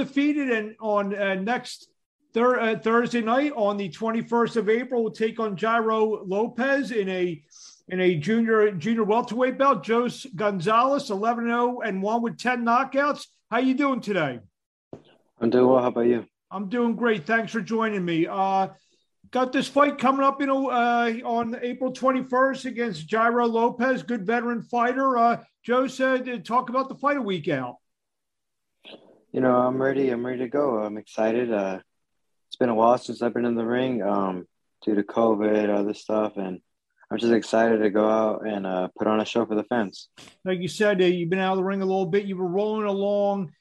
undefeated, and on next Thursday night on the 21st of April, we'll take on Jairo Lopez in a junior welterweight belt. Jousce Gonzalez, 11-0-1 with 10 knockouts. How you doing today? I'm doing well. How about you? I'm doing great. Thanks for joining me. Got this fight coming up, on April 21st against Jairo Lopez, good veteran fighter. Joe said, talk about the fight a week out. I'm ready to go. I'm excited. It's been a while since I've been in the ring due to COVID, other stuff, and I'm just excited to go out and put on a show for the fans. Like you said, you've been out of the ring a little bit. You were rolling along.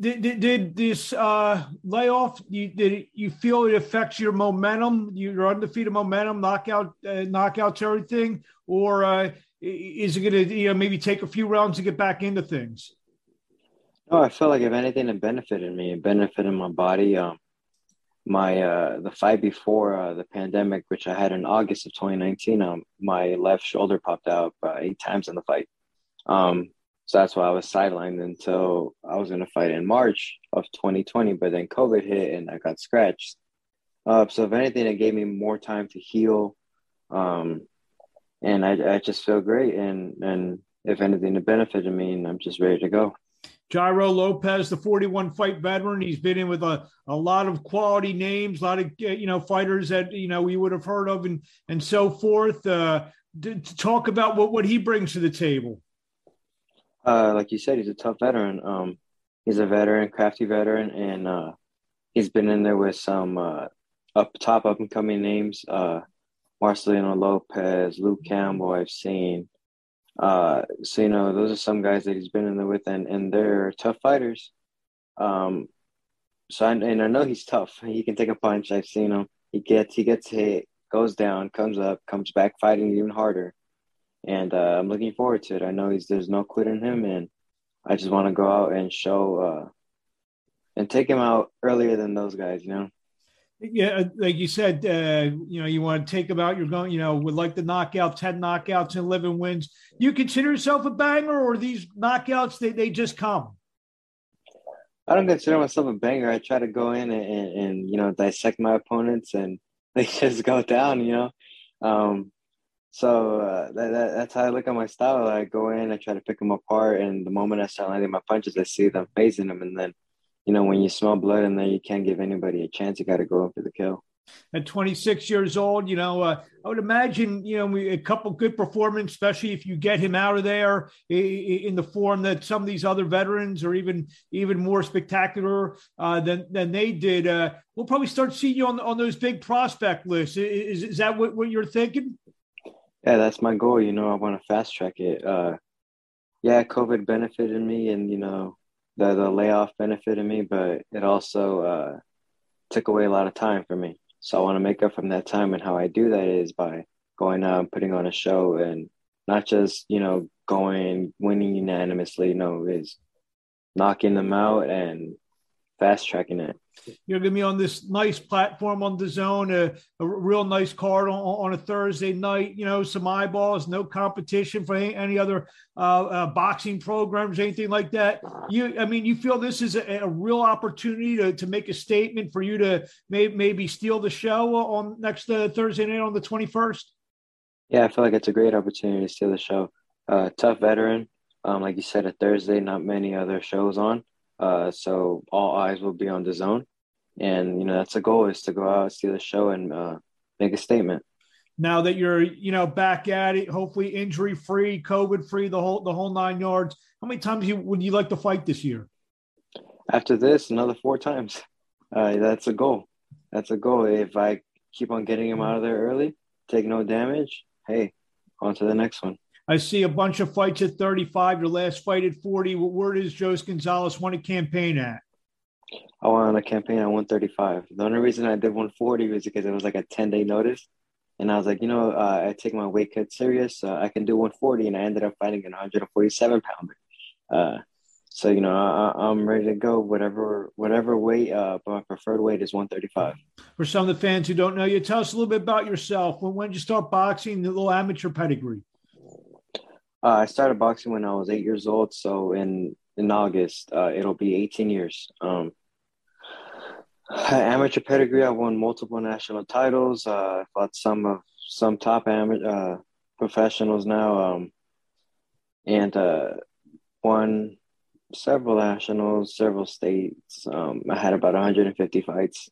Did this layoff? Did you feel it affects your momentum? Your undefeated momentum, knockouts, everything, or is it going to maybe take a few rounds to get back into things? No, I feel like if anything, it benefited me. It benefited my body. The fight before the pandemic, which I had in August of 2019, my left shoulder popped out 8 times in the fight. So that's why I was sidelined until I was going to fight in March of 2020, but then COVID hit and I got scratched. So if anything, it gave me more time to heal. And I just feel great. And if anything, it benefited me, and I'm just ready to go. Jairo Lopez, the 41-fight veteran. He's been in with a lot of quality names, a lot of, fighters that, we would have heard of and so forth. To talk about what he brings to the table. Like you said, he's a tough veteran. He's a veteran, crafty veteran, and he's been in there with some up-and-coming names. Marcelino Lopez, Luke Campbell, I've seen. So, those are some guys that he's been in there with, and they're tough fighters. So I know he's tough. He can take a punch. I've seen him. He gets hit, goes down, comes up, comes back fighting even harder. And I'm looking forward to it. I know there's no quit in him, and I just want to go out and show and take him out earlier than those guys, Yeah, like you said, you want to take him out. You're going, would like the knockouts, 10 knockouts and 11 wins. Do you consider yourself a banger, or these knockouts, they just come? I don't consider myself a banger. I try to go in and dissect my opponents, and they just go down, So that's how I look at my style. I go in, I try to pick them apart, and the moment I start landing my punches, I see them facing them. And then, when you smell blood and then you can't give anybody a chance, you got to go in for the kill. At 26 years old, I would imagine, a couple good performances, especially if you get him out of there in the form that some of these other veterans are even more spectacular than they did. We'll probably start seeing you on those big prospect lists. Is that what you're thinking? Yeah, that's my goal. I want to fast track it. COVID benefited me, and, the layoff benefited me, but it also took away a lot of time for me. So I want to make up from that time, and how I do that is by going out and putting on a show, and not just, winning unanimously, is knocking them out and fast tracking it. You're going to be on this nice platform on DAZN, a real nice card on a Thursday night, some eyeballs, no competition for any other boxing programs, anything like that. You feel this is a real opportunity to make a statement, for you to maybe steal the show on next Thursday night on the 21st? Yeah, I feel like it's a great opportunity to steal the show. Tough veteran, like you said, a Thursday, not many other shows on. So all eyes will be on DAZN, and that's the goal, is to go out, see the show, and make a statement. Now that you're back at it, hopefully injury free, COVID free, the whole 9 yards. How many times would you like to fight this year? After this, another 4 times. That's a goal. If I keep on getting him out of there early, take no damage. Hey, on to the next one. I see a bunch of fights at 35, your last fight at 40. Where does Jousce Gonzalez want to campaign at? I want to campaign at 135. The only reason I did 140 was because it was like a 10-day notice. And I was like, I take my weight cut serious. I can do 140. And I ended up fighting an 147-pounder. So, I'm ready to go. Whatever weight, but my preferred weight is 135. For some of the fans who don't know you, tell us a little bit about yourself. When did you start boxing, the little amateur pedigree? I started boxing when I was 8 years old, so in August, it'll be 18 years. Amateur pedigree, I won multiple national titles. I fought some top professionals now, and won several nationals, several states. I had about 150 fights.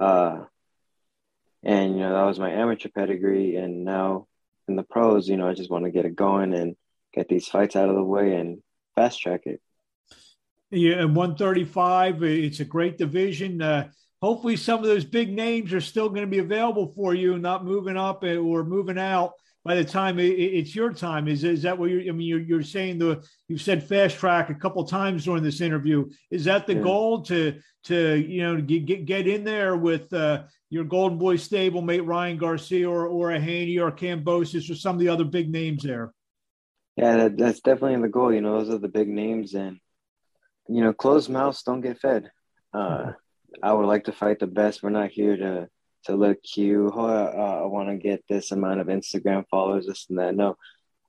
And, you know, that was my amateur pedigree. And now in the pros, you know, I just want to get it going and get these fights out of the way and fast track it. Yeah, and 135, it's a great division. Hopefully some of those big names are still going to be available for you, not moving up or moving out by the time it's your time. Is that what you're, I mean, you're saying you've said fast track a couple of times during this interview. Is that the goal to, you know, get in there with your Golden Boy stablemate, Ryan Garcia or a Haney or Cambosis or some of the other big names there? Yeah, that's definitely the goal. You know, those are the big names, and, you know, closed mouths don't get fed. I would like to fight the best. We're not here to look cute. Oh, I want to get this amount of Instagram followers, this and that. No,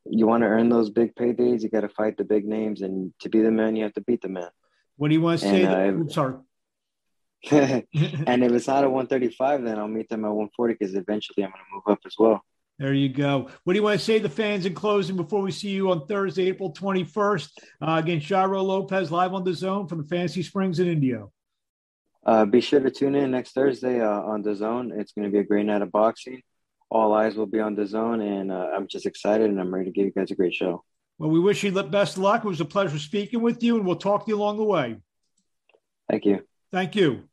you want to earn those big paydays, you got to fight the big names. And to be the man, you have to beat the man. What do you want to say? I'm sorry. And if it's not at 135, then I'll meet them at 140, because eventually I'm going to move up as well. There you go. What do you want to say to the fans in closing before we see you on Thursday, April 21st? Against Jairo Lopez, live on DAZN from the Fantasy Springs in Indio. Be sure to tune in next Thursday on DAZN. It's going to be a great night of boxing. All eyes will be on DAZN, and I'm just excited, and I'm ready to give you guys a great show. Well, we wish you the best of luck. It was a pleasure speaking with you, and we'll talk to you along the way. Thank you. Thank you.